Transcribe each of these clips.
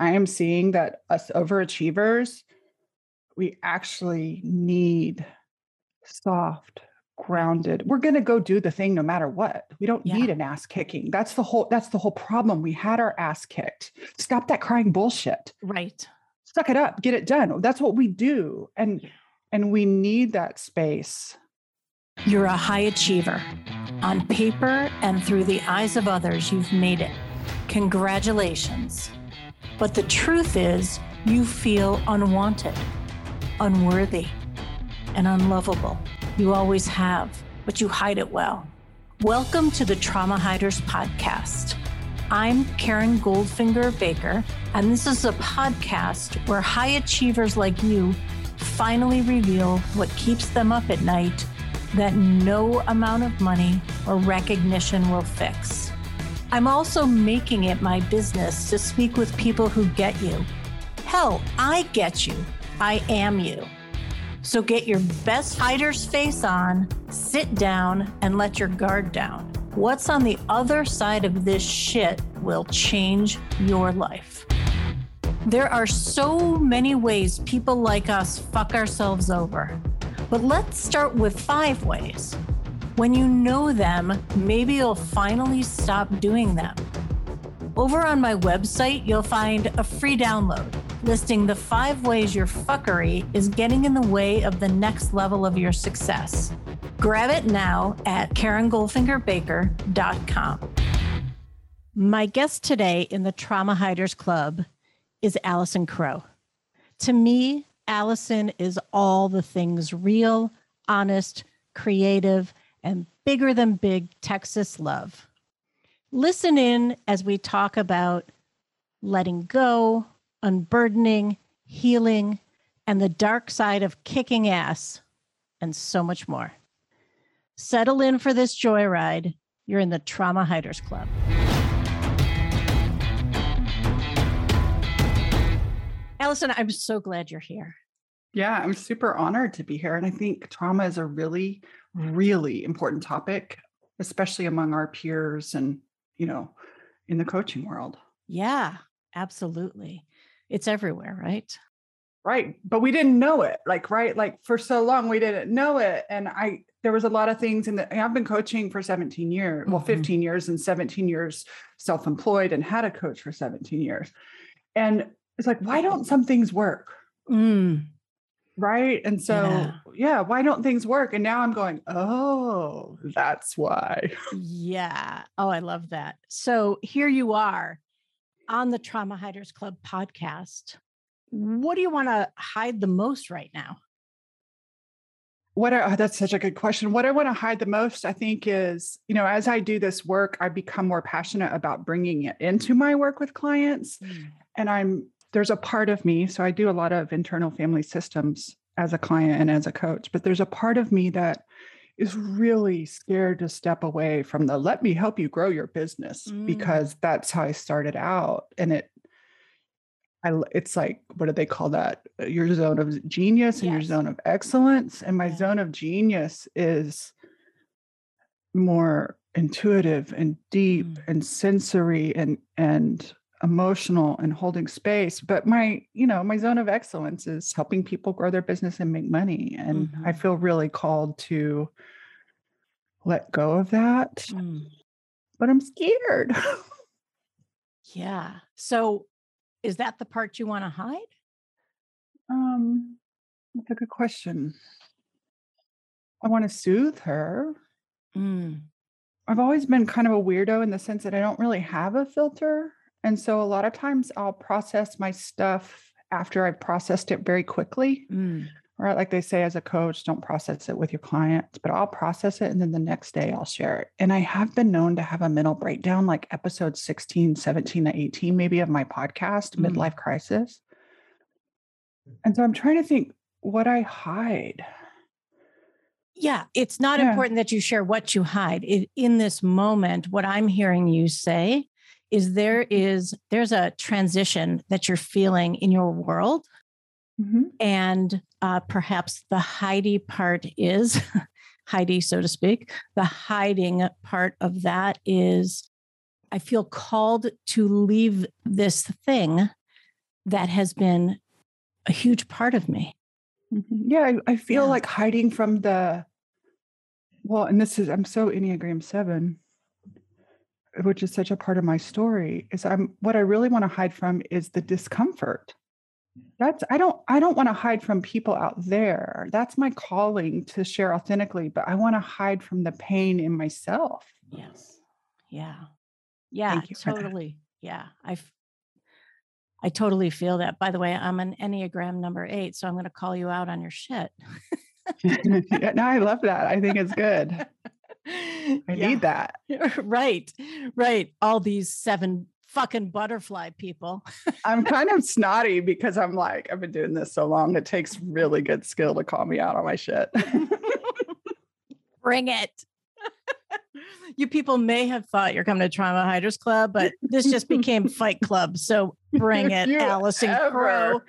I am seeing that us overachievers, we actually need soft, grounded. We're going to go do the thing no matter what. We don't need an ass kicking. That's the whole problem. We had our ass kicked. Stop that crying bullshit. Right. Suck it up, get it done. That's what we do. And we need that space. You're a high achiever. On paper and through the eyes of others, you've made it. Congratulations. But the truth is, you feel unwanted, unworthy, and unlovable. You always have, but you hide it well. Welcome to the Trauma Hiders Podcast. I'm Karen Goldfinger Baker, and this is a podcast where high achievers like you finally reveal what keeps them up at night that no amount of money or recognition will fix. I'm also making it my business to speak with people who get you. Hell, I get you. I am you. So get your best hider's face on, sit down, and let your guard down. What's on the other side of this shit will change your life. There are so many ways people like us fuck ourselves over, but let's start with 5 ways. When you know them, maybe you'll finally stop doing them. Over on my website, you'll find a free download listing the 5 ways your fuckery is getting in the way of the next level of your success. Grab it now at KarenGoldfingerBaker.com. My guest today in the Trauma Hiders Club is Allison Crow. To me, Allison is all the things real, honest, creative, and bigger than big Texas love. Listen in as we talk about letting go, unburdening, healing, and the dark side of kicking ass, and so much more. Settle in for this joyride. You're in the Trauma Hiders Club. Allison, I'm so glad you're here. Yeah, I'm super honored to be here. And I think trauma is a really, really important topic, especially among our peers and, you know, in the coaching world. Yeah, absolutely. It's everywhere, right? Right. But we didn't know it. Like for so long, we didn't know it. And there was a lot of things I've been coaching for 17 years, 15 years and 17 years self-employed, and had a coach for 17 years. And it's like, why don't some things work? Mm. Right. And so, yeah, why don't things work? And now I'm going, oh, that's why. Yeah. Oh, I love that. So here you are on the Trauma Hiders Club podcast. What do you want to hide the most right now? That's such a good question. What I want to hide the most, I think, is, you know, as I do this work, I become more passionate about bringing it into my work with clients. Mm. And there's a part of me, so I do a lot of internal family systems as a client and as a coach, but there's a part of me that is really scared to step away from the let me help you grow your business, because that's how I started out. And it's like, what do they call that? Your zone of genius and your zone of excellence. And my zone of genius is more intuitive and deep and sensory and emotional and holding space. But my zone of excellence is helping people grow their business and make money. And I feel really called to let go of that, but I'm scared. Yeah. So is that the part you want to hide? That's a good question. I want to soothe her. I've always been kind of a weirdo in the sense that I don't really have a filter. And so a lot of times I'll process my stuff after I've processed it very quickly, right? Like they say, as a coach, don't process it with your clients, but I'll process it. And then the next day I'll share it. And I have been known to have a mental breakdown, like episode 16, 17, 18, maybe, of my podcast, Midlife Crisis. And so I'm trying to think what I hide. Yeah. It's not important that you share what you hide. In this moment, what I'm hearing you say is there's a transition that you're feeling in your world. And perhaps the hidey part is, so to speak, the hiding part of that is, I feel called to leave this thing that has been a huge part of me. Yeah, I feel like hiding from the, well, and this is, I'm so Enneagram 7, which is such a part of my story, is what I really want to hide from is the discomfort. I don't want to hide from people out there. That's my calling, to share authentically, but I want to hide from the pain in myself. Yes. Yeah. Yeah, totally. Yeah. I totally feel that. By the way, I'm an Enneagram number 8, so I'm going to call you out on your shit. Yeah, no, I love that. I think it's good. I need that. Right. Right. All these 7 fucking butterfly people. I'm kind of snotty because I'm like, I've been doing this so long. It takes really good skill to call me out on my shit. Bring it. You people may have thought you're coming to Trauma Hiders Club, but this just became Fight Club. So bring it, Allison Crow.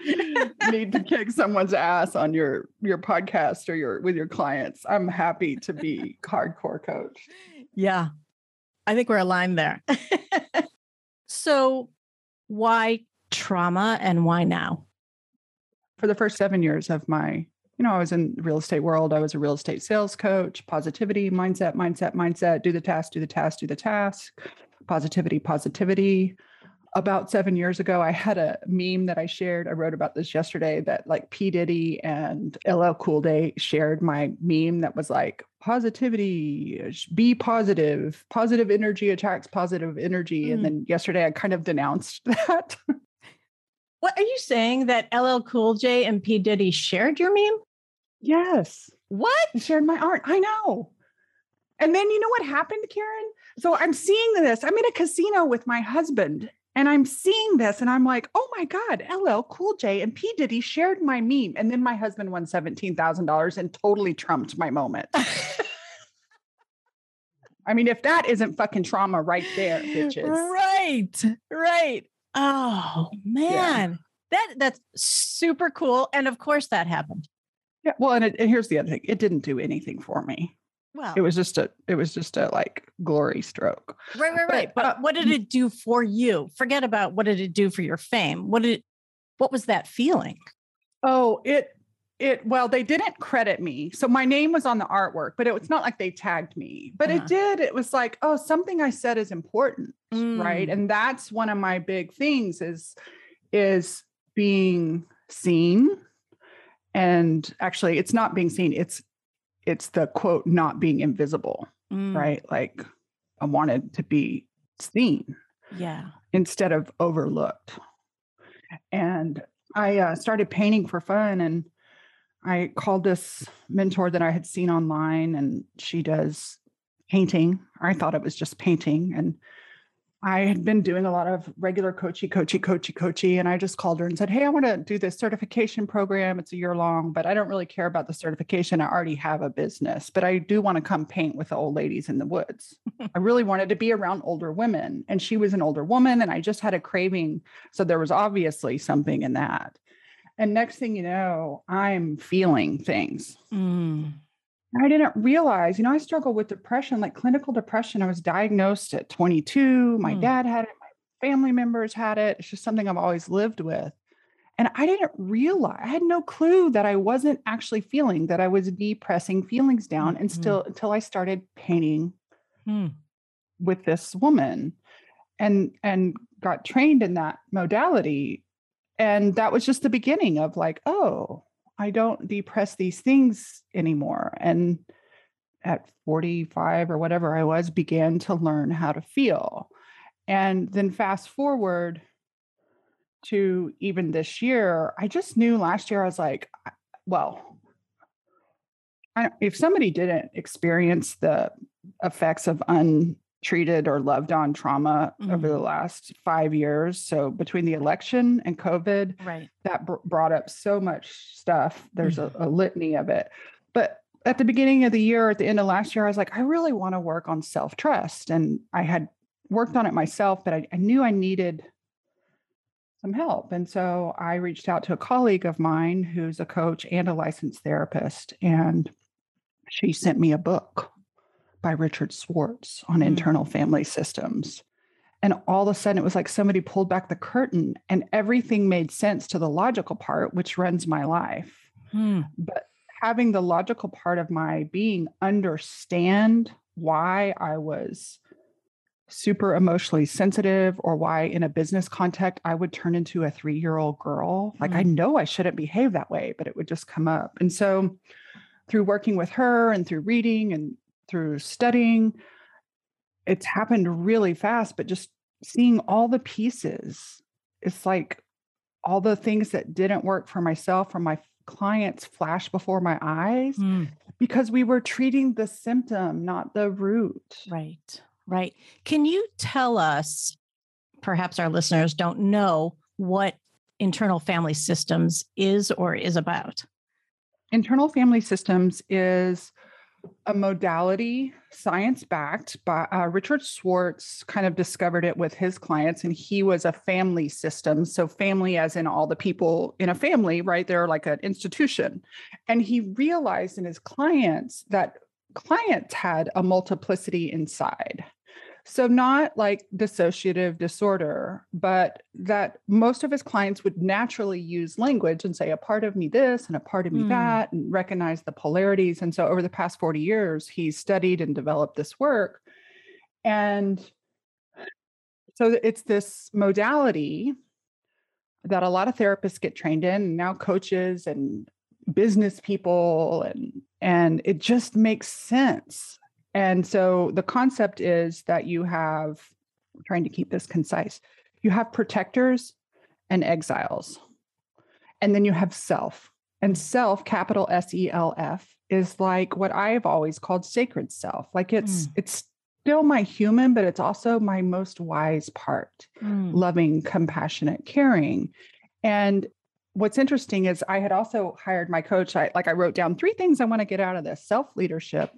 Need to kick someone's ass on your podcast or with your clients, I'm happy to be hardcore coach. Yeah. I think we're aligned there. So why trauma and why now? For the first 7 years of my, I was in the real estate world. I was a real estate sales coach, positivity, mindset, do the task, positivity. About 7 years ago, I had a meme that I shared. I wrote about this yesterday, that like P. Diddy and LL Cool J shared my meme that was like, positivity, be positive energy attracts positive energy. Mm. And then yesterday I kind of denounced that. What are you saying, that LL Cool J and P. Diddy shared your meme? Yes. What? They shared my art. I know. And then you know what happened, Karen? So I'm seeing this. I'm in a casino with my husband and I'm seeing this and I'm like, oh my God, LL Cool J and P. Diddy shared my meme. And then my husband won $17,000 and totally trumped my moment. I mean, if that isn't fucking trauma right there, bitches. Right. Oh man, that's super cool. And of course that happened. Yeah. Well, and here's the other thing. It didn't do anything for me. Well, it was just a like glory stroke. Right. But what did it do for you? Forget about what did it do for your fame. What was that feeling? Oh, well, they didn't credit me. So my name was on the artwork, but it was not like they tagged me, but it did. It was like, oh, something I said is important. Mm. Right. And that's one of my big things is being seen. And actually it's not being seen. It's the quote, not being invisible, right? Like I wanted to be seen instead of overlooked. And I started painting for fun, and I called this mentor that I had seen online, and she does painting. I thought it was just painting. And I had been doing a lot of regular coachy. And I just called her and said, hey, I want to do this certification program. It's a year long, but I don't really care about the certification. I already have a business, but I do want to come paint with the old ladies in the woods. I really wanted to be around older women. And she was an older woman, and I just had a craving. So there was obviously something in that. And next thing you know, I'm feeling things. Mm. I didn't realize, I struggle with depression, like clinical depression. I was diagnosed at 22. My dad had it. My family members had it. It's just something I've always lived with. And I didn't realize, I had no clue that I wasn't actually feeling, that I was depressing feelings down and still until I started painting with this woman and got trained in that modality. And that was just the beginning of like, oh, I don't depress these things anymore. And at 45 or whatever I was, began to learn how to feel. And then fast forward to even this year, I just knew last year, I was like, well, if somebody didn't experience the effects of untreated or loved on trauma over the last 5 years. So between the election and COVID, that brought up so much stuff. There's a litany of it. But at the beginning of the year, at the end of last year, I was like, I really want to work on self-trust. And I had worked on it myself, but I knew I needed some help. And so I reached out to a colleague of mine who's a coach and a licensed therapist. And she sent me a book by Richard Schwartz on Internal Family Systems. And all of a sudden it was like somebody pulled back the curtain and everything made sense to the logical part, which runs my life. But having the logical part of my being understand why I was super emotionally sensitive or why in a business context, I would turn into a 3-year-old girl. Like I know I shouldn't behave that way, but it would just come up. And so through working with her and through reading and through studying, it's happened really fast, but just seeing all the pieces, it's like all the things that didn't work for myself or my clients flash before my eyes because we were treating the symptom, not the root. Right. Right. Can you tell us, perhaps our listeners don't know, what Internal Family Systems is or is about? Internal Family Systems is a modality, science-backed, by Richard Schwartz kind of discovered it with his clients, and he was a family system. So family as in all the people in a family, right? They're like an institution. And he realized in his clients that clients had a multiplicity inside. So not like dissociative disorder, but that most of his clients would naturally use language and say a part of me this and a part of me that, and recognize the polarities. And so over the past 40 years, he studied and developed this work. And so it's this modality that a lot of therapists get trained in, and now coaches and business people, and it just makes sense. And so the concept is that you have, I'm trying to keep this concise, you have protectors and exiles, and then you have self. And self, capital S-E-L-F, is like what I've always called sacred self. Like it's still my human, but it's also my most wise part, loving, compassionate, caring. And what's interesting is I had also hired my coach. I wrote down 3 things I want to get out of this: self-leadership,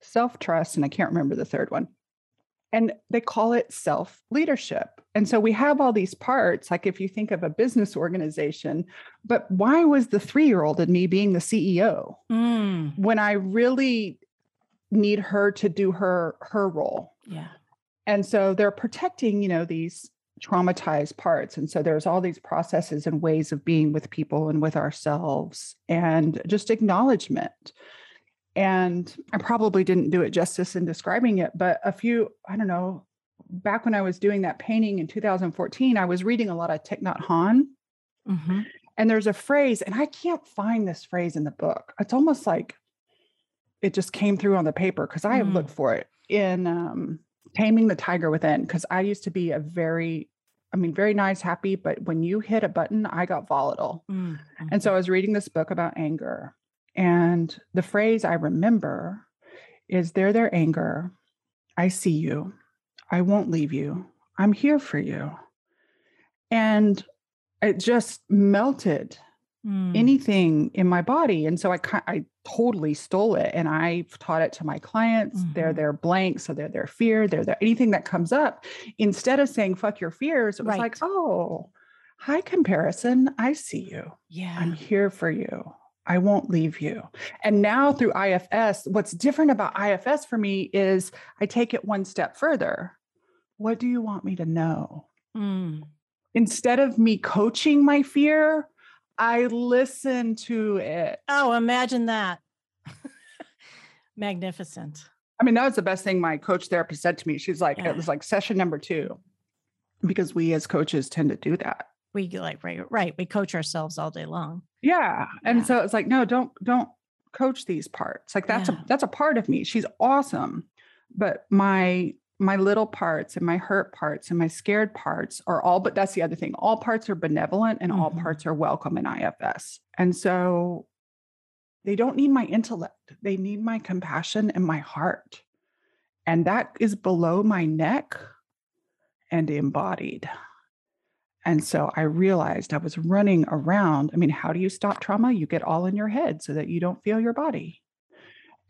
self-trust, and I can't remember the third one. And they call it self-leadership. And so we have all these parts, like if you think of a business organization, but why was the 3-year-old in me being the CEO when I really need her to do her role? Yeah. And so they're protecting, these traumatized parts. And so there's all these processes and ways of being with people and with ourselves and just acknowledgement. And I probably didn't do it justice in describing it, but back when I was doing that painting in 2014, I was reading a lot of Thich Nhat Hanh. Mm-hmm. And there's a phrase, and I can't find this phrase in the book. It's almost like it just came through on the paper because I have looked for it in Taming the Tiger Within, because I used to be very nice, happy, but when you hit a button, I got volatile. Mm-hmm. And so I was reading this book about anger. And the phrase I remember is, "They're their anger. I see you. I won't leave you. I'm here for you." And it just melted anything in my body. And so I totally stole it. And I've taught it to my clients. Mm-hmm. They're their blank. So they're their fear. They're their anything that comes up. Instead of saying, fuck your fears, it was like, oh, hi, comparison. I see you. Yeah, I'm here for you. I won't leave you. And now through IFS, what's different about IFS for me is I take it one step further. What do you want me to know? Instead of me coaching my fear, I listen to it. Oh, imagine that. Magnificent. I mean, that was the best thing my coach therapist said to me. She's like, It was like session number 2, because we as coaches tend to do that. We we coach ourselves all day long. Yeah. And so it's like, no, don't coach these parts. Like that's a part of me. She's awesome. But my little parts and my hurt parts and my scared parts are all, but that's the other thing. All parts are benevolent and all parts are welcome in IFS. And so they don't need my intellect. They need my compassion and my heart. And that is below my neck and embodied. And so I realized I was running around. I mean, how do you stop trauma? You get all in your head so that you don't feel your body.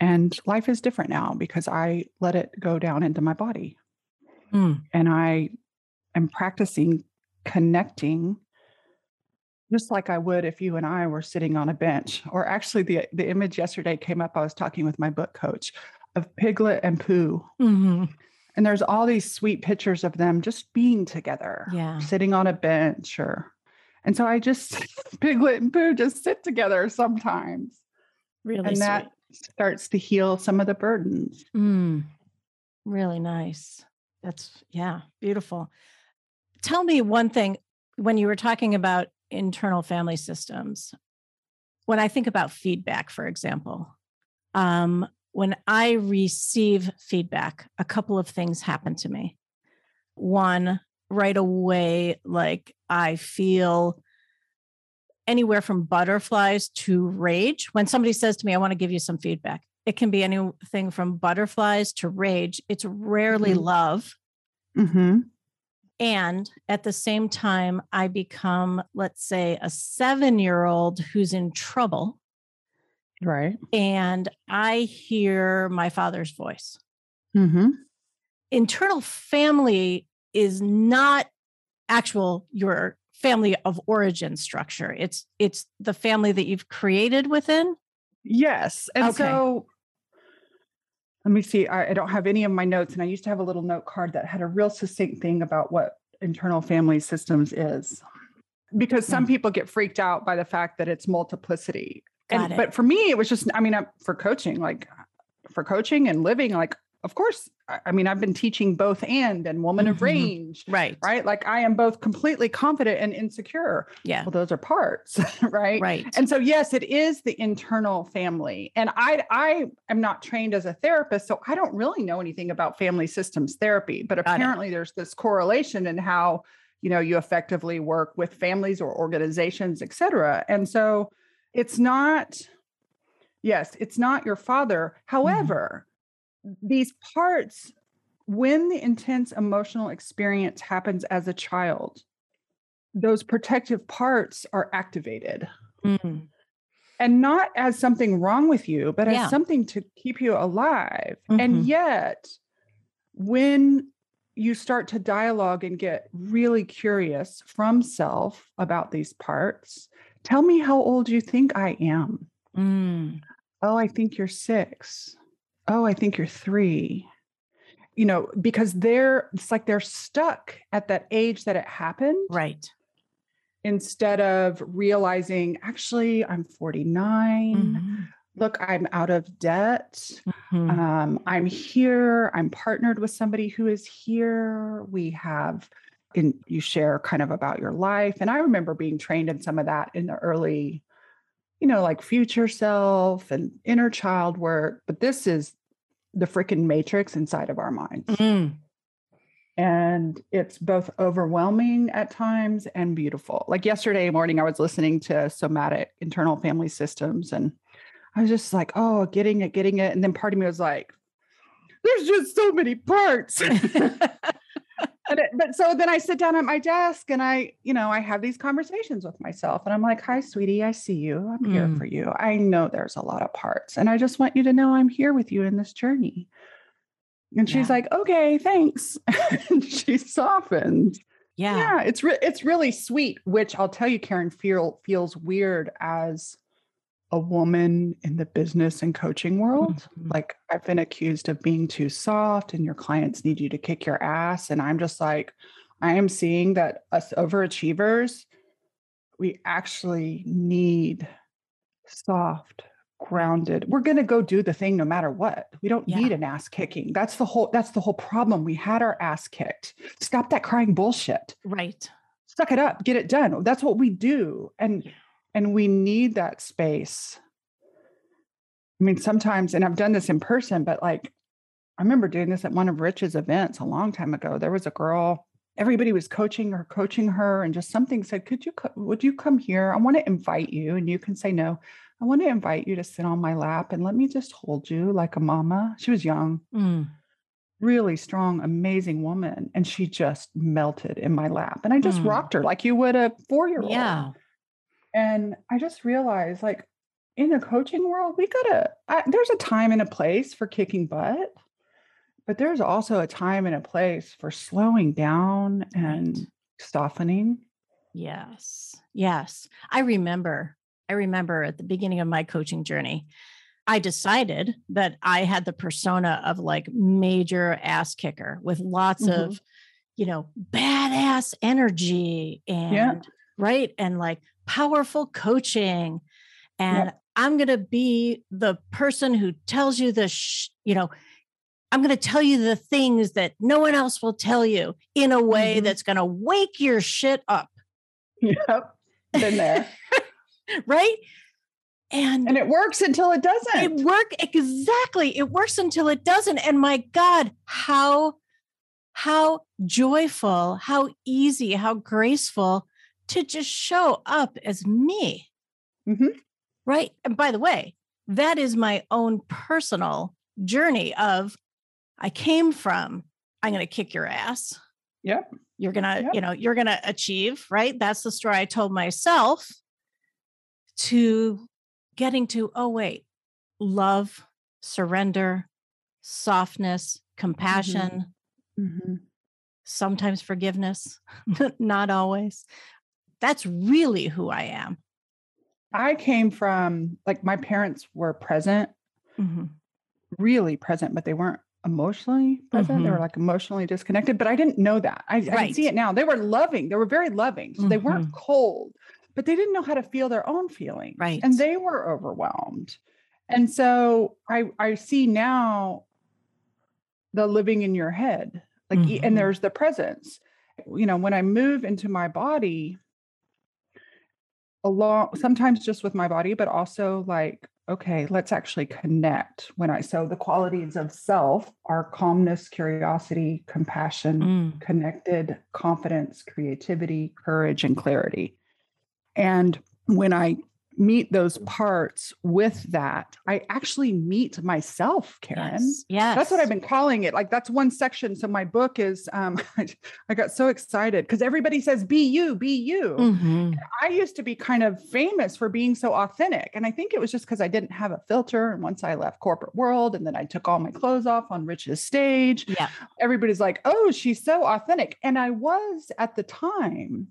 And life is different now because I let it go down into my body. And I am practicing connecting just like I would if you and I were sitting on a bench. Or actually the image yesterday came up. I was talking with my book coach of Piglet and Pooh. Mm-hmm. And there's all these sweet pictures of them just being together, sitting on a bench or, and so I just, Piglet and Pooh just sit together sometimes. Really, and sweet. That starts to heal some of the burdens. Mm, really nice. That's, yeah, beautiful. Tell me one thing, when you were talking about internal family systems, when I think about feedback, for example, when I receive feedback, a couple of things happen to me. One, right away, like I feel anywhere from butterflies to rage. When somebody says to me, I want to give you some feedback, it can be anything from butterflies to rage. It's rarely love. Mm-hmm. And at the same time, I become, let's say, a 7-year-old who's in trouble. Right. And I hear my father's voice. Mm-hmm. Internal family is not actual your family of origin structure. It's the family that you've created within. Yes. And so let me see. I don't have any of my notes. And I used to have a little note card that had a real succinct thing about what internal family systems is. Because some people get freaked out by the fact that it's multiplicity. And, but for me, it was just, I mean, for coaching and living, like, of course, I mean, I've been teaching both and woman of range, right? Like I am both completely confident and insecure. Yeah. Well, those are parts, right? Right. And so, yes, it is the internal family. And I am not trained as a therapist, so I don't really know anything about family systems therapy, but apparently there's this correlation in how, you know, you effectively work with families or organizations, et cetera. And so it's not your father. However, these parts, when the intense emotional experience happens as a child, those protective parts are activated. Mm-hmm. And not as something wrong with you, but as something to keep you alive. Mm-hmm. And yet, when you start to dialogue and get really curious from self about these parts, tell me how old you think I am. Mm. Oh, I think you're 6. Oh, I think you're 3. You know, because they're stuck at that age that it happened. Right. Instead of realizing, actually, I'm 49. Mm-hmm. Look, I'm out of debt. Mm-hmm. I'm here. I'm partnered with somebody who is here. We have... And you share kind of about your life. And I remember being trained in some of that in the early, you know, like future self and inner child work. But this is the freaking matrix inside of our minds. Mm-hmm. And it's both overwhelming at times and beautiful. Like yesterday morning, I was listening to Somatic Internal Family Systems. And I was just like, oh, getting it. And then part of me was like, there's just so many parts. But so then I sit down at my desk and I have these conversations with myself and I'm like, hi, sweetie, I see you. I'm here for you. I know there's a lot of parts and I just want you to know I'm here with you in this journey. And she's like, okay, thanks. And she softens. Yeah. It's really sweet, which I'll tell you, Karen, feels weird as a woman in the business and coaching world. Mm-hmm. Like I've been accused of being too soft and your clients need you to kick your ass. And I'm just like, I am seeing that us overachievers, we actually need soft, grounded. We're going to go do the thing no matter what. We don't need an ass kicking. That's the whole problem. We had our ass kicked. Stop that crying bullshit. Right. Suck it up, get it done. That's what we do. And we need that space. I mean, sometimes, and I've done this in person, but like, I remember doing this at one of Rich's events a long time ago. There was a girl, everybody was coaching her. And just something said, would you come here? I want to invite you. And you can say, no, I want to invite you to sit on my lap and let me just hold you like a mama. She was young, really strong, amazing woman. And she just melted in my lap. And I just rocked her like you would a 4-year-old. Yeah. And I just realized, like, in the coaching world, there's a time and a place for kicking butt, but there's also a time and a place for slowing down and softening. Yes. I remember at the beginning of my coaching journey, I decided that I had the persona of like major ass kicker with lots mm-hmm. of, you know, badass energy and right. And like powerful coaching. And I'm going to be the person who tells you the, I'm going to tell you the things that no one else will tell you in a way mm-hmm. that's going to wake your shit up. Yep. Been there. Right. And it works until it doesn't. Exactly. It works until it doesn't. And my God, how joyful, how easy, how graceful to just show up as me. Mm-hmm. Right. And by the way, that is my own personal journey of I came from, I'm going to kick your ass. Yep. You're going to, you're going to achieve, right? That's the story I told myself to getting to, oh, wait, love, surrender, softness, compassion, mm-hmm. sometimes forgiveness, not always. That's really who I am. I came from, like, my parents were present, mm-hmm. really present, but they weren't emotionally present. Mm-hmm. They were like emotionally disconnected, but I didn't know that. I can see it now. They were loving. They were very loving. So mm-hmm. they weren't cold, but they didn't know how to feel their own feelings. Right. And they were overwhelmed. And so I see now the living in your head, like, mm-hmm. and there's the presence, you know, when I move into my body along, sometimes just with my body, but also like, okay, let's actually connect when so the qualities of self are calmness, curiosity, compassion, connected, confidence, creativity, courage, and clarity. And when I meet those parts with that, I actually meet myself, Karen. Yes. That's what I've been calling it. Like, that's one section. So my book is, I got so excited because everybody says, be you, be you. Mm-hmm. I used to be kind of famous for being so authentic. And I think it was just because I didn't have a filter. And once I left corporate world and then I took all my clothes off on Rich's stage, everybody's like, oh, she's so authentic. And I was at the time,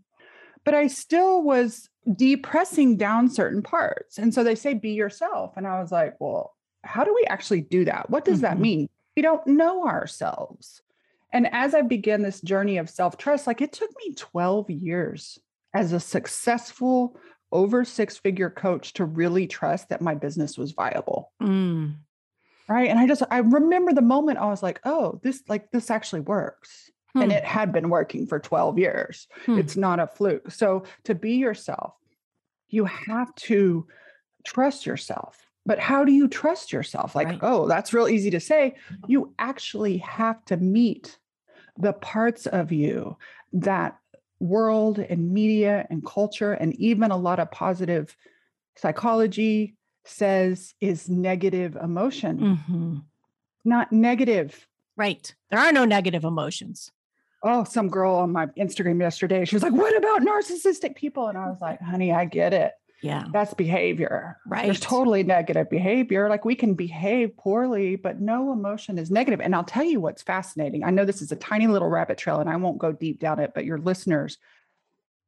but I still was depressing down certain parts. And so they say, be yourself. And I was like, well, how do we actually do that? What does mm-hmm. that mean? We don't know ourselves. And as I began this journey of self-trust, like, it took me 12 years as a successful over 6-figure coach to really trust that my business was viable. Mm. Right. And I remember the moment I was like, oh, this actually works. And it had been working for 12 years. It's not a fluke. So to be yourself, you have to trust yourself. But how do you trust yourself? Like, oh, that's real easy to say. You actually have to meet the parts of you that world and media and culture, and even a lot of positive psychology says is negative emotion, mm-hmm. not negative. Right. There are no negative emotions. Oh, some girl on my Instagram yesterday, she was like, what about narcissistic people? And I was like, honey, I get it. Yeah. That's behavior. Right. There's totally negative behavior. Like, we can behave poorly, but no emotion is negative. And I'll tell you what's fascinating. I know this is a tiny little rabbit trail and I won't go deep down it, but your listeners,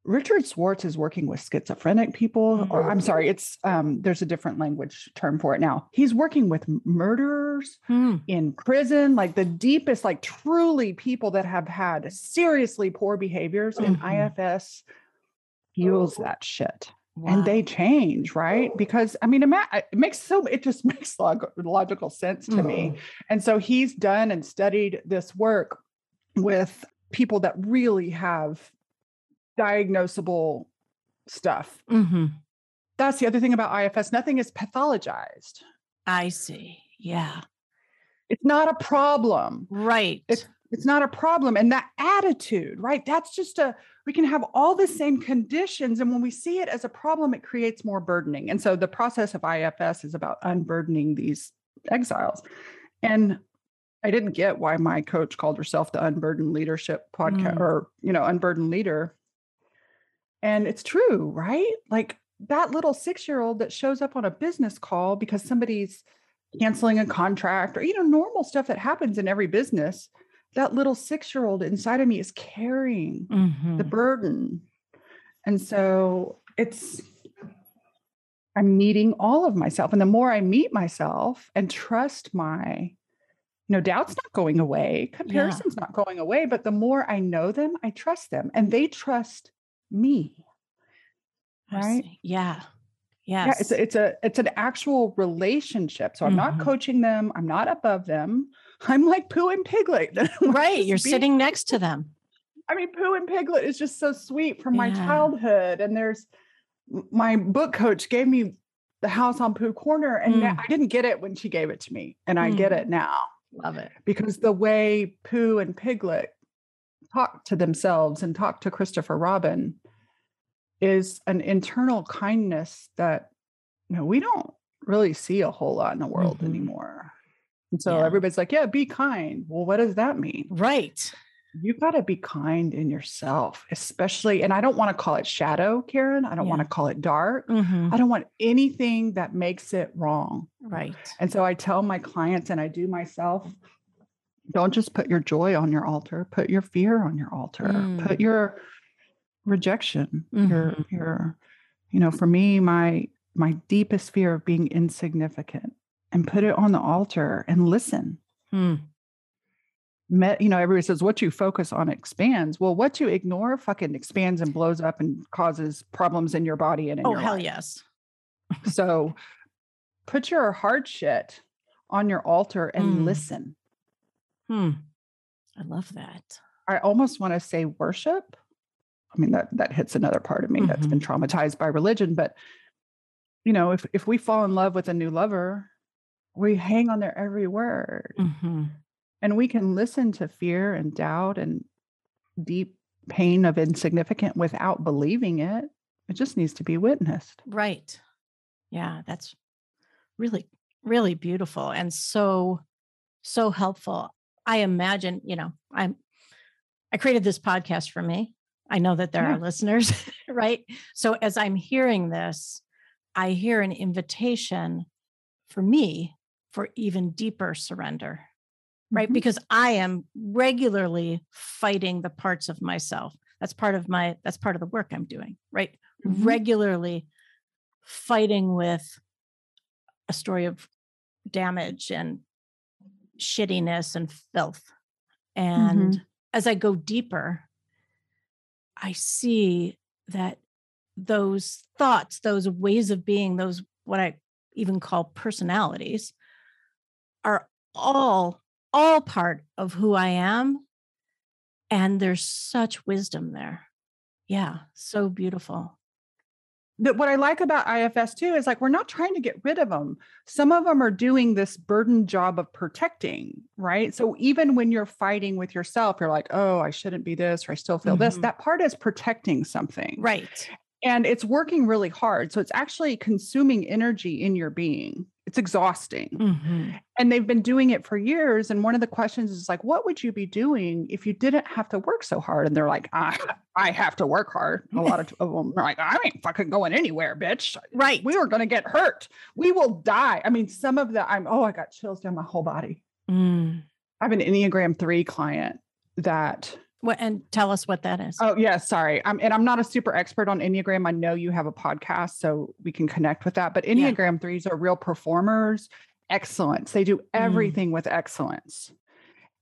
Richard Schwartz is working with schizophrenic people, mm-hmm. or I'm sorry, it's there's a different language term for it now. He's working with murderers in prison, like the deepest, like truly people that have had seriously poor behaviers, mm-hmm. and IFS fuels that shit. Wow. And they change, right? Because I mean, it just makes logical sense to me. And so he's done and studied this work with people that really have diagnosable stuff. Mm-hmm. That's the other thing about IFS. Nothing is pathologized. I see. Yeah. It's not a problem. Right. It's not a problem. And that attitude, right? That's just we can have all the same conditions. And when we see it as a problem, it creates more burdening. And so the process of IFS is about unburdening these exiles. And I didn't get why my coach called herself the Unburdened Leadership Podcast or, Unburdened Leader. And it's true, right? Like that little 6-year-old that shows up on a business call because somebody's canceling a contract or, normal stuff that happens in every business, that little 6-year-old inside of me is carrying the burden. And so it's I'm meeting all of myself. And the more I meet myself and trust my, doubt's not going away, comparison's not going away, but the more I know them, I trust them and they trust me. Right? Yeah. Yes. Yeah. It's an actual relationship. So I'm not coaching them. I'm not above them. I'm like Pooh and Piglet. Right. You're sitting next to them. I mean, Pooh and Piglet is just so sweet from my childhood. And there's, my book coach gave me the House on Pooh Corner, and I didn't get it when she gave it to me. And I get it now. Love it. Because the way Pooh and Piglet talk to themselves and talk to Christopher Robin is an internal kindness that, we don't really see a whole lot in the world anymore. And so everybody's like, be kind. Well, what does that mean? Right. You got to be kind in yourself, especially. And I don't want to call it shadow, Karen. I don't want to call it dark. I don't want anything that makes it wrong. Right. And so I tell my clients, and I do myself, don't just put your joy on your altar, put your fear on your altar, put your rejection, your, for me, my deepest fear of being insignificant, and put it on the altar and listen. Everybody says what you focus on expands. Well, what you ignore fucking expands and blows up and causes problems in your body and in your life. Oh, hell yes. So put your hard shit on your altar and listen. I love that. I almost want to say worship. I mean, that hits another part of me that's been traumatized by religion. But, if we fall in love with a new lover, we hang on their every word. And we can listen to fear and doubt and deep pain of insignificant without believing it. It just needs to be witnessed. Right. Yeah. That's really, really beautiful. And so, so helpful. I imagine, I created this podcast for me. I know that there are listeners, right? So as I'm hearing this, I hear an invitation for me for even deeper surrender. Right. Because I am regularly fighting the parts of myself. That's part of the work I'm doing, right? Regularly fighting with a story of damage and shittiness and filth. And as I go deeper, I see that those thoughts, those ways of being, those, what I even call personalities, are all part of who I am. And there's such wisdom there. Yeah. So beautiful. What I like about IFS too, is we're not trying to get rid of them. Some of them are doing this burden job of protecting, right? So even when you're fighting with yourself, you're like, oh, I shouldn't be this, or I still feel this. That part is protecting something. Right. And it's working really hard. So it's actually consuming energy in your being. It's exhausting. And they've been doing it for years. And one of the questions is what would you be doing if you didn't have to work so hard? And they're like, I have to work hard. A lot of them are like, I ain't fucking going anywhere, bitch. Right. We are going to get hurt. We will die. I mean, some of the, I got chills down my whole body. I have an Enneagram 3 client that... What, and tell us what that is. Oh, yeah. Sorry. I'm not a super expert on Enneagram. I know you have a podcast, so we can connect with that. But Enneagram threes are real performers. Excellence. They do everything with excellence.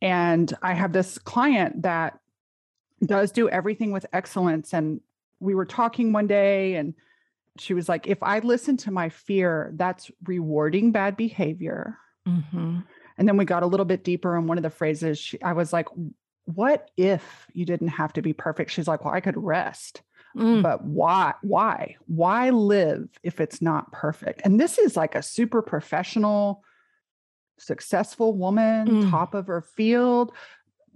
And I have this client that does do everything with excellence. And we were talking one day and she was like, if I listen to my fear, that's rewarding bad behavior. And then we got a little bit deeper. And one of the phrases, I was like, what if you didn't have to be perfect? She's like, well, I could rest, but why live if it's not perfect? And this is a super professional, successful woman, top of her field.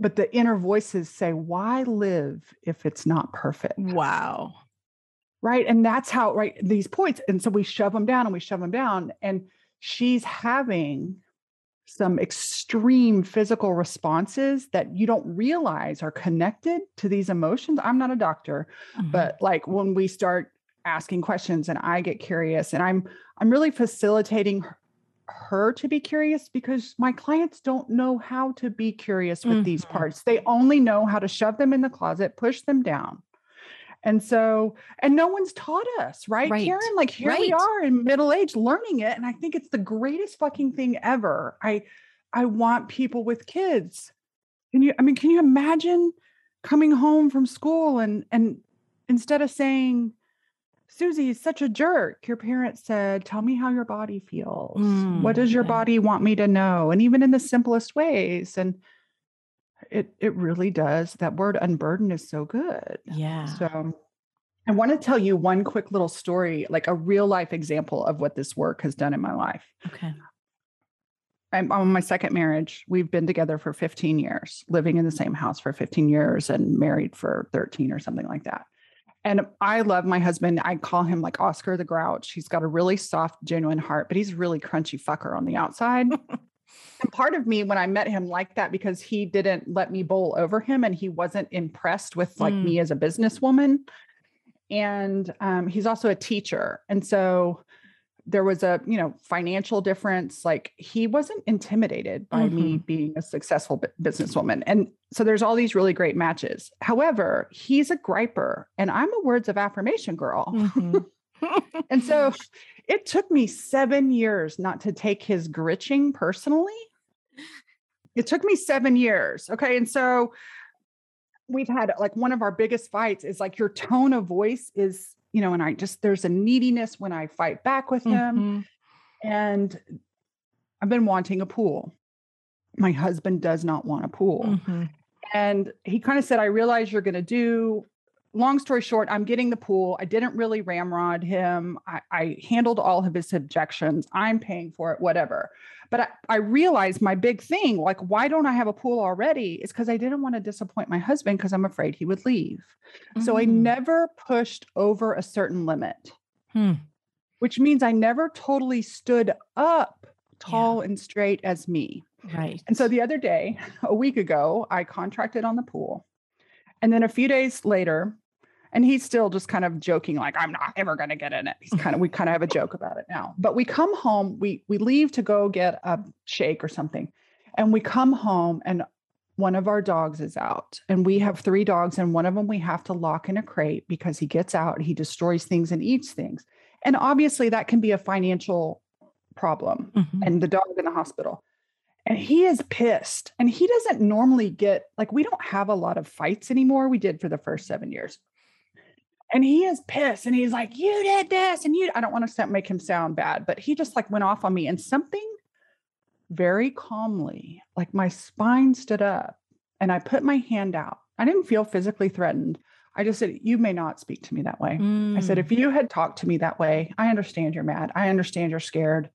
But the inner voices say, why live if it's not perfect? Wow. Right. And that's how, right. These points. And so we shove them down and we shove them down, and she's having some extreme physical responses that you don't realize are connected to these emotions. I'm not a doctor, but when we start asking questions and I get curious, and I'm really facilitating her to be curious, because my clients don't know how to be curious with these parts. They only know how to shove them in the closet, push them down. And so, and no one's taught us, right? Karen, like here we are in middle age learning it. And I think it's the greatest fucking thing ever. I want people with kids. Can you imagine coming home from school and instead of saying, Susie is such a jerk, your parents said, tell me how your body feels. What does your body want me to know? And even in the simplest ways. And it really does. That word unburden is so good. Yeah. So I want to tell you one quick little story, like a real life example of what this work has done in my life. Okay. I'm on my second marriage. We've been together for 15 years, living in the same house for 15 years and married for 13 or something like that. And I love my husband. I call him like Oscar the Grouch. He's got a really soft, genuine heart, but he's a really crunchy fucker on the outside. And part of me when I met him liked that because he didn't let me bowl over him and he wasn't impressed with like me as a businesswoman. And he's also a teacher. And so there was a, financial difference. Like he wasn't intimidated by me being a successful businesswoman. And so there's all these really great matches. However, he's a griper and I'm a words of affirmation girl. And so it took me 7 years not to take his gritching personally. It took me 7 years. Okay. And so we've had like one of our biggest fights is like your tone of voice is, and there's a neediness when I fight back with him. And I've been wanting a pool. My husband does not want a pool. And he kind of said, I realize you're going to do. Long story short, I'm getting the pool. I didn't really ramrod him. I handled all of his objections. I'm paying for it, whatever. But I realized my big thing, like, why don't I have a pool already? Is because I didn't want to disappoint my husband because I'm afraid he would leave. So I never pushed over a certain limit, which means I never totally stood up tall and straight as me. Right. And so the other day, a week ago, I contracted on the pool. And then a few days later, and he's still just kind of joking, like, I'm not ever going to get in it. We kind of have a joke about it now, but we come home, we leave to go get a shake or something. And we come home and one of our dogs is out and we have 3 dogs. And one of them, we have to lock in a crate because he gets out and he destroys things and eats things. And obviously that can be a financial problem and the dog in the hospital. And he is pissed and he doesn't normally get, like, we don't have a lot of fights anymore. We did for the first 7 years. And he is pissed and he's like, you did this. And I don't want to make him sound bad, but he just like went off on me and something very calmly, like my spine stood up and I put my hand out. I didn't feel physically threatened. I just said, you may not speak to me that way. I said, if you had talked to me that way, I understand you're mad. I understand you're scared.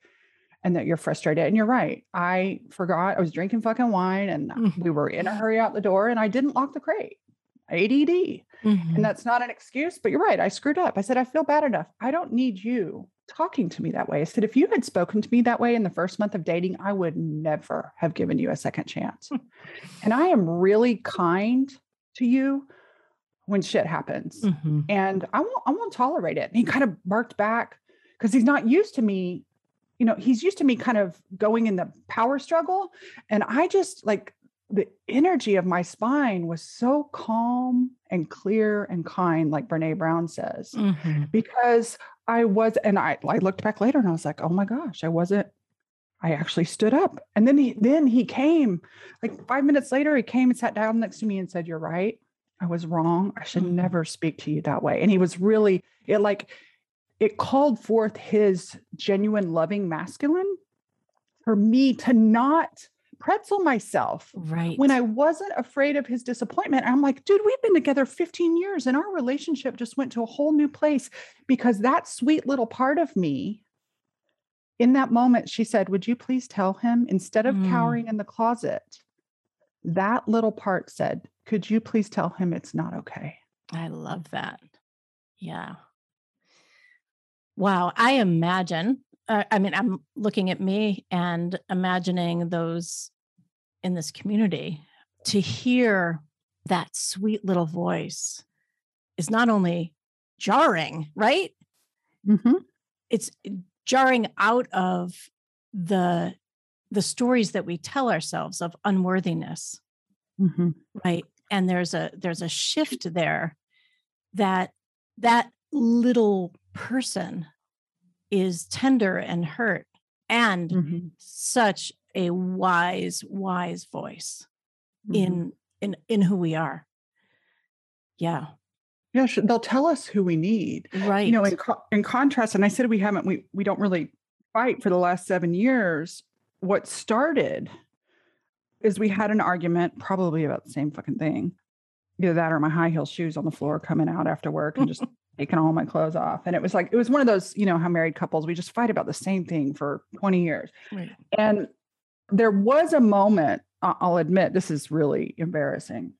And that you're frustrated. And you're right. I forgot I was drinking fucking wine and we were in a hurry out the door and I didn't lock the crate. ADD. And that's not an excuse, but you're right. I screwed up. I said, I feel bad enough. I don't need you talking to me that way. I said, if you had spoken to me that way in the first month of dating, I would never have given you a second chance. And I am really kind to you when shit happens. And I won't tolerate it. And he kind of barked back because he's not used to me. He's used to me kind of going in the power struggle. And I just like the energy of my spine was so calm and clear and kind, like Brené Brown says, because I was, and I looked back later and I was like, oh my gosh, I actually stood up. And then he came like 5 minutes later, he came and sat down next to me and said, you're right. I was wrong. I should never speak to you that way. And he was really, it called forth his genuine loving masculine for me to not pretzel myself. Right. When I wasn't afraid of his disappointment, I'm like, dude, we've been together 15 years and our relationship just went to a whole new place because that sweet little part of me in that moment, she said, would you please tell him instead of cowering in the closet, that little part said, could you please tell him it's not okay? I love that. Yeah. Wow. I imagine, I'm looking at me and imagining those in this community to hear that sweet little voice is not only jarring, right? It's jarring out of the stories that we tell ourselves of unworthiness, right? And there's a shift there that that little person is tender and hurt and such a wise voice in who we are. Yeah. Yeah. They'll tell us who we need. Right. You know, in contrast, and I said, we don't really fight for the last 7 years. What started is we had an argument probably about the same fucking thing. Either that or my high heel shoes on the floor coming out after work and just taking all my clothes off. And it was one of those, you know, how married couples, we just fight about the same thing for 20 years. Right. And there was a moment, I'll admit, this is really embarrassing,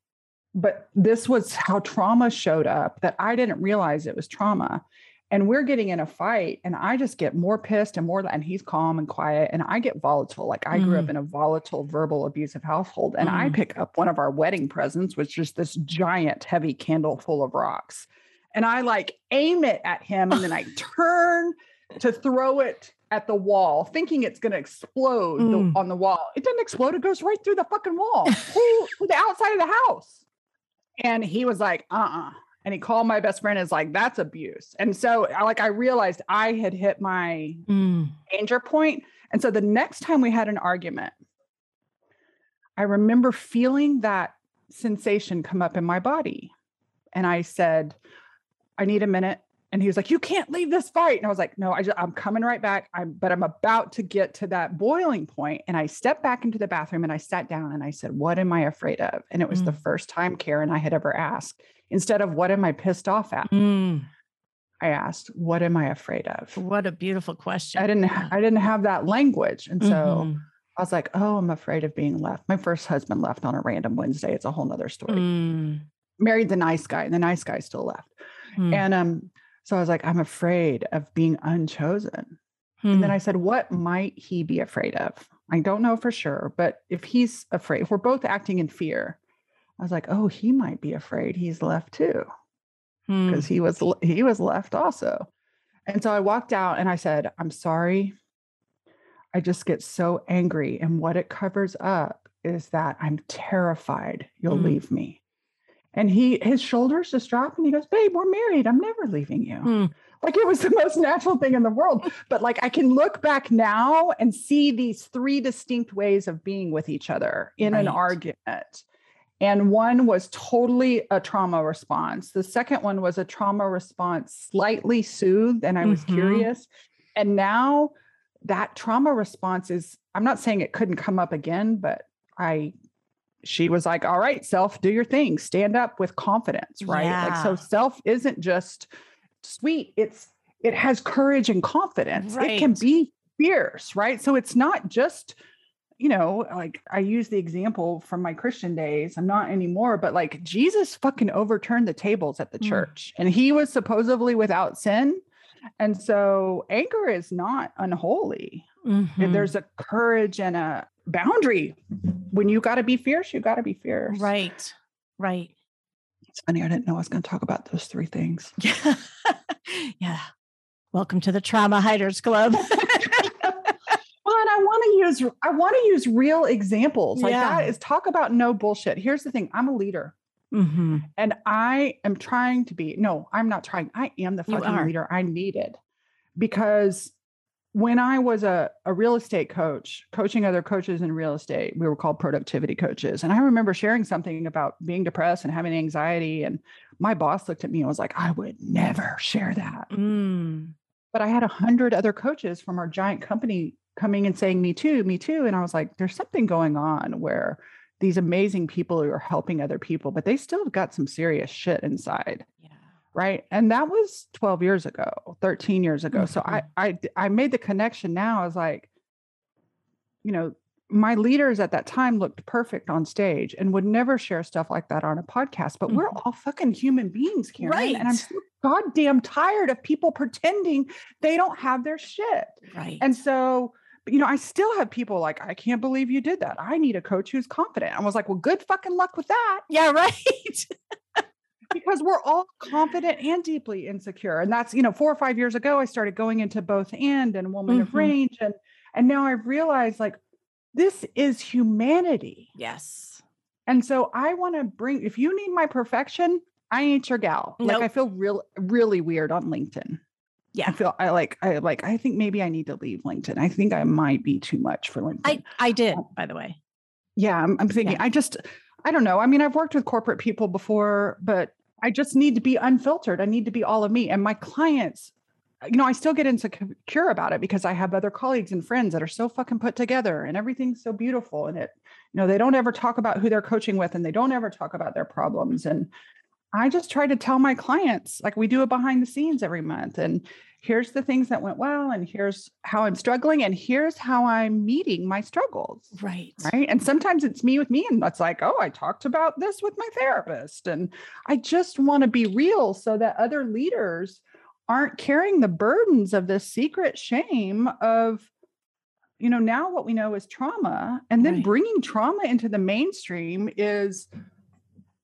but this was how trauma showed up, that I didn't realize it was trauma. And we're getting in a fight and I just get more pissed and more, and he's calm and quiet and I get volatile. Like I grew up in a volatile, verbal, abusive household. And I pick up one of our wedding presents, which is this giant heavy candle full of rocks. And I like aim it at him and then I turn to throw it at the wall, thinking it's going to explode on the wall. It doesn't explode. It goes right through the fucking wall to the outside of the house. And he was like, And he called my best friend, is like, that's abuse. And so I realized I had hit my danger point. And so the next time we had an argument, I remember feeling that sensation come up in my body. And I said, I need a minute. And he was like, you can't leave this fight. And I was like, no, I'm coming right back. But I'm about to get to that boiling point. And I stepped back into the bathroom and I sat down and I said, what am I afraid of? And it was the first time Karen I had ever asked. Instead of what am I pissed off at? I asked, what am I afraid of? What a beautiful question. I didn't have that language. And so I was like, oh, I'm afraid of being left. My first husband left on a random Wednesday. It's a whole nother story. Married the nice guy and the nice guy still left. And so I was like, I'm afraid of being unchosen. And then I said, what might he be afraid of? I don't know for sure, but if he's afraid, if we're both acting in fear, I was like, oh, he might be afraid he's left too, because he was left also. And so I walked out and I said, I'm sorry. I just get so angry. And what it covers up is that I'm terrified you'll leave me. And his shoulders just dropped and he goes, babe, we're married. I'm never leaving you. Like it was the most natural thing in the world. But like, I can look back now and see these three distinct ways of being with each other in an argument. And one was totally a trauma response. The second one was a trauma response, slightly soothed. And I was curious. And now that trauma response is, I'm not saying it couldn't come up again, but she was like, all right, self, do your thing, stand up with confidence. Right. Yeah. Like, so self isn't just sweet. It has courage and confidence. Right. It can be fierce. Right. So it's not just, you know, like I use the example from my Christian days. I'm not anymore, but like Jesus fucking overturned the tables at the church and he was supposedly without sin. And so anger is not unholy. And there's a courage and a boundary. When you got to be fierce, you got to be fierce. Right. Right. It's funny. I didn't know I was going to talk about those three things. Yeah. Yeah. Welcome to the Trauma Hiders Club. I want to use real examples. Like that is, talk about no bullshit. Here's the thing. I'm a leader and I am trying to be, no, I'm not trying. I am the fucking leader I needed, because when I was a real estate coach, coaching other coaches in real estate, we were called productivity coaches. And I remember sharing something about being depressed and having anxiety. And my boss looked at me and was like, I would never share that. But I had 100 other coaches from our giant company coming and saying, me too, me too. And I was like, there's something going on where these amazing people who are helping other people, but they still have got some serious shit inside. Yeah. Right. And that was 12 years ago, 13 years ago. So I made the connection now. I was like, you know, my leaders at that time looked perfect on stage and would never share stuff like that on a podcast, but we're all fucking human beings, Karen. Right. And I'm so goddamn tired of people pretending they don't have their shit. Right. And so, you know, I still have people like, I can't believe you did that. I need a coach who's confident. I was like, well, good fucking luck with that. Yeah. Right. Because we're all confident and deeply insecure. And that's, you know, 4 or 5 years ago, I started going into both and woman of range. And now I've realized like, this is humanity. Yes. And so I want to bring, if you need my perfection, I ain't your gal. Nope. Like I feel really weird on LinkedIn. Yeah. I think maybe I need to leave LinkedIn. I think I might be too much for LinkedIn. I did, by the way. Yeah. I'm thinking, yeah. I don't know. I mean, I've worked with corporate people before, but I just need to be unfiltered. I need to be all of me. And my clients, you know, I still get insecure about it because I have other colleagues and friends that are so fucking put together and everything's so beautiful. And it, you know, they don't ever talk about who they're coaching with and they don't ever talk about their problems. And I just try to tell my clients, like we do a behind the scenes every month. And here's the things that went well. And here's how I'm struggling. And here's how I'm meeting my struggles. Right. Right. And sometimes it's me with me. And that's like, oh, I talked about this with my therapist. And I just want to be real so that other leaders aren't carrying the burdens of this secret shame of, you know, now what we know is trauma. And then bringing trauma into the mainstream is...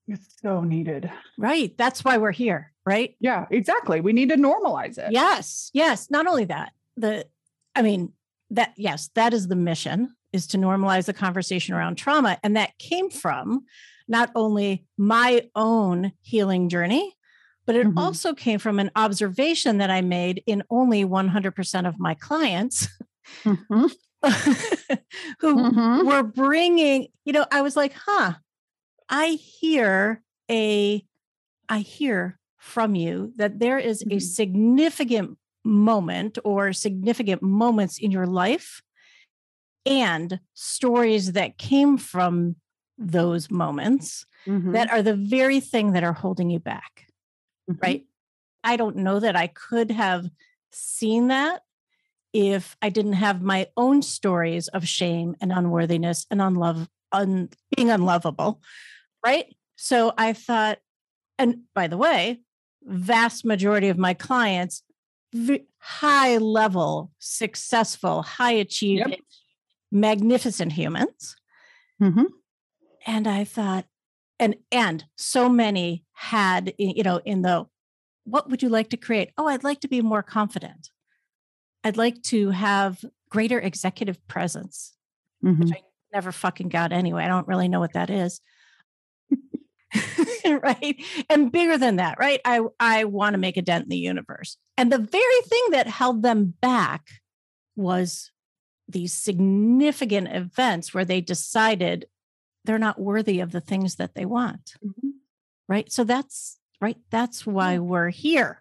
It's so needed. Right. That's why we're here. Right. Yeah, exactly. We need to normalize it. Yes. Yes. Not only that, that is the mission, is to normalize the conversation around trauma. And that came from not only my own healing journey, but it also came from an observation that I made in only 100% of my clients. Who were bringing, you know, I was like, huh. I hear from you that there is a significant moment or significant moments in your life and stories that came from those moments that are the very thing that are holding you back, right? I don't know that I could have seen that if I didn't have my own stories of shame and unworthiness and being unlovable, right? So I thought, and by the way, vast majority of my clients, high level, successful, high achieving, magnificent humans. And I thought, and so many had, you know, in the, what would you like to create? Oh, I'd like to be more confident. I'd like to have greater executive presence, which I never fucking got anyway. I don't really know what that is. Right. And bigger than that, right? I want to make a dent in the universe. And the very thing that held them back was these significant events where they decided they're not worthy of the things that they want. Right. So that's right. That's why we're here.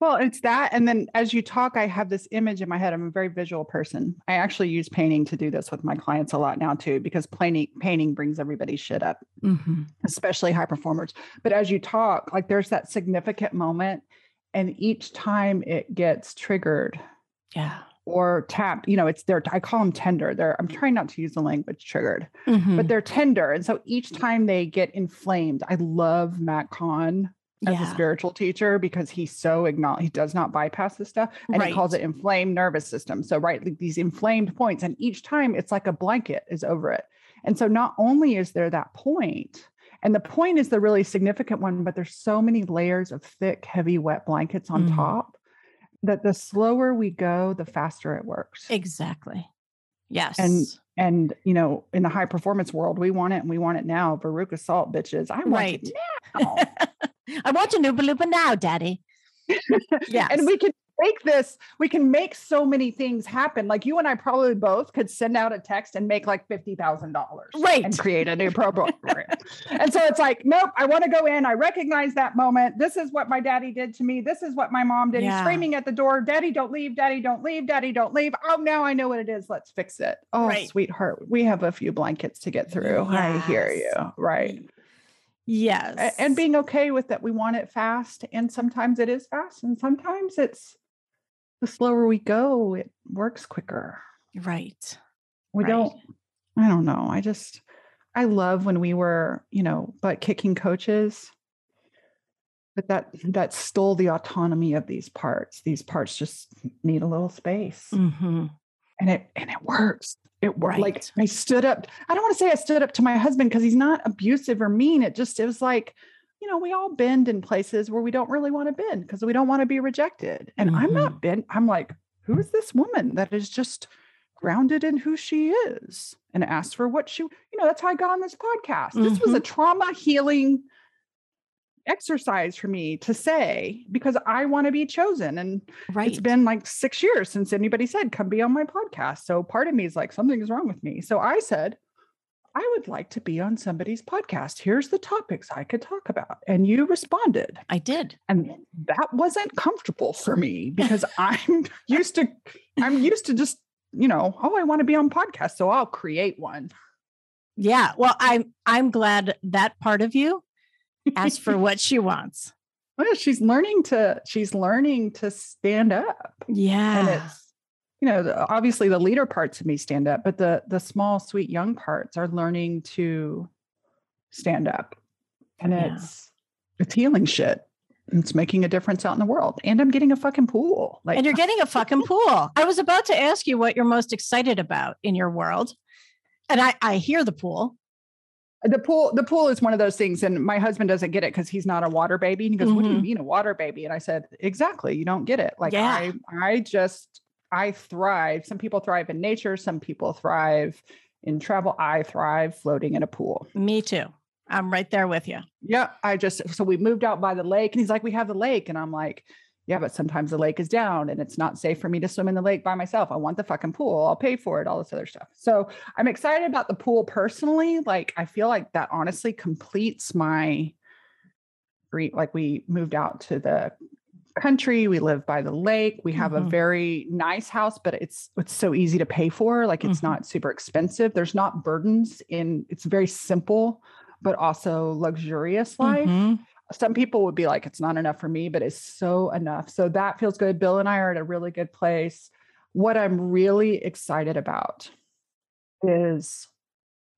Well, it's that. And then as you talk, I have this image in my head. I'm a very visual person. I actually use painting to do this with my clients a lot now too, because painting brings everybody's shit up, especially high performers. But as you talk, like there's that significant moment and each time it gets triggered or tapped, you know, it's their, I call them tender. I'm trying not to use the language triggered, but they're tender. And so each time they get inflamed, I love Matt Kahn as a spiritual teacher, because he does not bypass this stuff. And he calls it inflamed nervous system. So like these inflamed points, and each time it's like a blanket is over it. And so not only is there that point, and the point is the really significant one, but there's so many layers of thick, heavy, wet blankets on top that the slower we go, the faster it works. Exactly. Yes. And, you know, in the high performance world, we want it and we want it now. Veruca Salt, bitches. I want it now. I want a new balloon now, Daddy. Yes. And we can make so many things happen. Like you and I probably both could send out a text and make like $50,000 and create a new program. And so it's like, nope, I want to go in. I recognize that moment. This is what my daddy did to me. This is what my mom did. Yeah. He's screaming at the door. Daddy, don't leave. Daddy, don't leave. Daddy, don't leave. Oh, now I know what it is. Let's fix it. Oh, sweetheart. We have a few blankets to get through. Yes. I hear you. Right. Yes. And being okay with that. We want it fast. And sometimes it is fast. And sometimes it's the slower we go, it works quicker. Right. I don't know. I love when we were, you know, butt kicking coaches, but that stole the autonomy of these parts. These parts just need a little space. And it works. It worked. Like I stood up. I don't want to say I stood up to my husband because he's not abusive or mean. It was like, you know, we all bend in places where we don't really want to bend because we don't want to be rejected. And I'm not bent. I'm like, who is this woman that is just grounded in who she is and asked for what she, you know, that's how I got on this podcast. This was a trauma healing exercise for me to say, because I want to be chosen. And it's been like 6 years since anybody said, come be on my podcast. So part of me is like, something's wrong with me. So I said, I would like to be on somebody's podcast. Here's the topics I could talk about. And you responded. I did. And that wasn't comfortable for me because I'm used to just, you know, oh, I want to be on podcasts. So I'll create one. Yeah. Well, I'm glad that part of you asked for what she wants. Well, she's learning to stand up. Yeah. And it's, you know, obviously the leader parts of me stand up, but the small, sweet, young parts are learning to stand up, and it's healing shit. It's making a difference out in the world. And I'm getting a fucking pool. Like, and you're getting a fucking pool. I was about to ask you what you're most excited about in your world. And I hear the pool. The pool is one of those things. And my husband doesn't get it because he's not a water baby. And he goes, mm-hmm. What do you mean a water baby? And I said, exactly. You don't get it. Like I thrive. Some people thrive in nature. Some people thrive in travel. I thrive floating in a pool. Me too. I'm right there with you. Yeah. So we moved out by the lake and he's like, we have the lake. And I'm like, yeah, but sometimes the lake is down and it's not safe for me to swim in the lake by myself. I want the fucking pool. I'll pay for it, all this other stuff. So I'm excited about the pool personally. Like, I feel like that honestly completes my dream. Like, we moved out to the country. We live by the lake. We have mm-hmm. a very nice house, but it's so easy to pay for. Like, it's mm-hmm. not super expensive. There's not burdens in, it's very simple, but also luxurious life. Mm-hmm. Some people would be like, it's not enough for me, but it's so enough. So that feels good. Bill and I are at a really good place. What I'm really excited about is,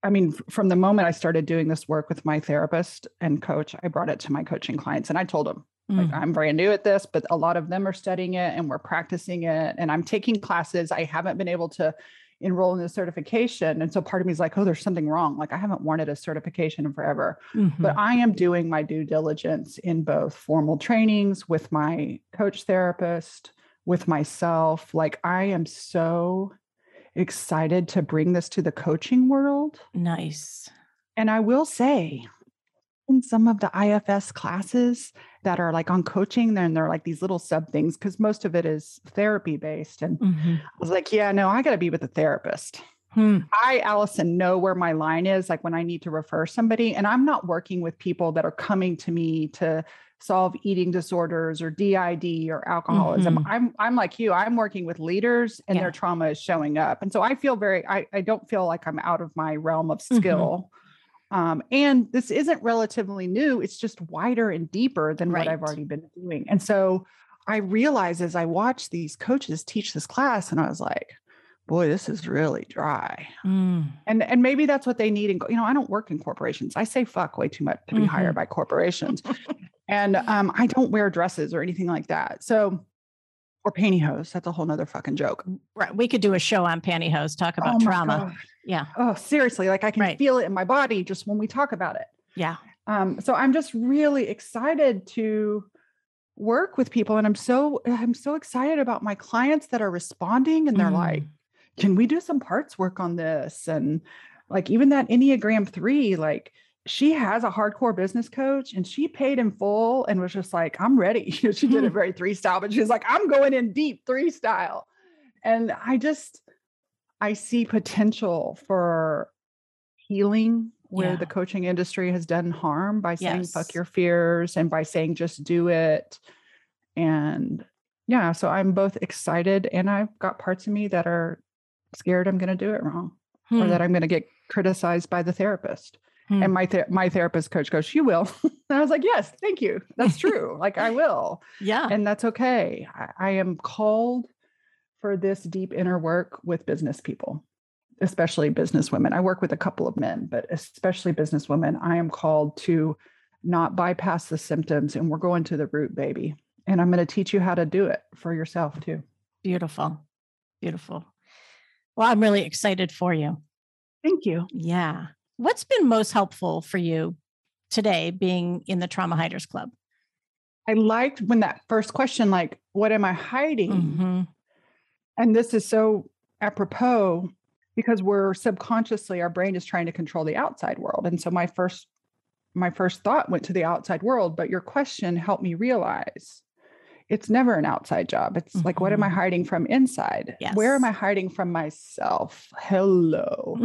I mean, from the moment I started doing this work with my therapist and coach, I brought it to my coaching clients and I told them, like, I'm brand new at this, but a lot of them are studying it and we're practicing it. And I'm taking classes. I haven't been able to enroll in the certification. And so part of me is like, oh, there's something wrong. Like, I haven't wanted a certification in forever, mm-hmm. but I am doing my due diligence in both formal trainings with my coach therapist, with myself. Like, I am so excited to bring this to the coaching world. Nice. And I will say, in some of the IFS classes that are like on coaching, then they're like these little sub things, because most of it is therapy based. And mm-hmm. I was like, yeah, no, I got to be with a therapist. I, Allison, know where my line is, like when I need to refer somebody. And I'm not working with people that are coming to me to solve eating disorders or DID or alcoholism. Mm-hmm. I'm like you, I'm working with leaders and their trauma is showing up. And so I feel I don't feel like I'm out of my realm of skill. Mm-hmm. And this isn't relatively new. It's just wider and deeper than what I've already been doing. And so I realized as I watched these coaches teach this class, and I was like, boy, this is really dry. And maybe that's what they need. And, you know, I don't work in corporations. I say fuck way too much to be mm-hmm. hired by corporations. And, I don't wear dresses or anything like that. So, or pantyhose. That's a whole nother fucking joke. Right. We could do a show on pantyhose, talk about trauma. God. Yeah. Oh, seriously. Like, I can feel it in my body just when we talk about it. Yeah. So I'm just really excited to work with people. And I'm so excited about my clients that are responding and they're like, can we do some parts work on this? And like, even that Enneagram 3, like, she has a hardcore business coach and she paid in full and was just like, I'm ready. She did it very 3 style, but she's like, I'm going in deep 3 style. And I see potential for healing where the coaching industry has done harm by saying, fuck your fears, and by saying, just do it. And yeah, so I'm both excited and I've got parts of me that are scared I'm going to do it wrong or that I'm going to get criticized by the therapist. And my therapist coach goes, you will. And I was like, yes, thank you. That's true. Like, I will. Yeah. And that's okay. I am called for this deep inner work with business people, especially business women. I work with a couple of men, but especially business women. I am called to not bypass the symptoms, and we're going to the root, baby. And I'm going to teach you how to do it for yourself too. Beautiful. Beautiful. Well, I'm really excited for you. Thank you. Yeah. What's been most helpful for you today being in the Trauma Hiders Club? I liked when that first question, like, what am I hiding? Mm-hmm. And this is so apropos because our brain is trying to control the outside world. And so my first my first thought went to the outside world, but your question helped me realize it's never an outside job. It's like, what am I hiding from inside? Yes. Where am I hiding from myself? Hello.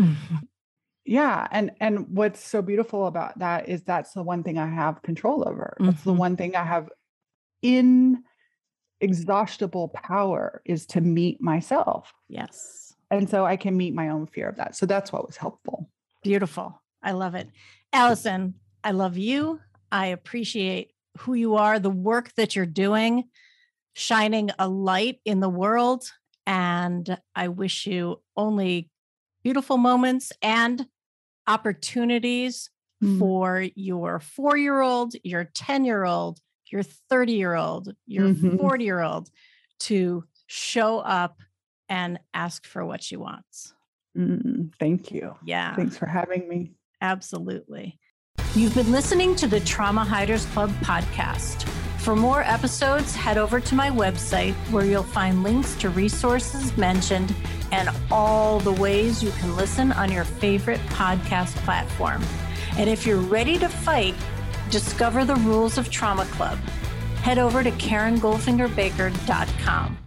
Yeah. And what's so beautiful about that is that's the one thing I have control over. That's the one thing I have inexhaustible power is to meet myself. Yes. And so I can meet my own fear of that. So that's what was helpful. Beautiful. I love it. Allison, I love you. I appreciate who you are, the work that you're doing, shining a light in the world. And I wish you only beautiful moments and opportunities for your 4-year-old, your 10-year-old, your 30-year-old, your 40-year-old to show up and ask for what she wants. Thank you. Yeah. Thanks for having me. Absolutely. You've been listening to the Trauma Hiders Club podcast. For more episodes, head over to my website where you'll find links to resources mentioned and all the ways you can listen on your favorite podcast platform. And if you're ready to fight, discover the rules of Trauma Club. Head over to KarenGoldfingerBaker.com.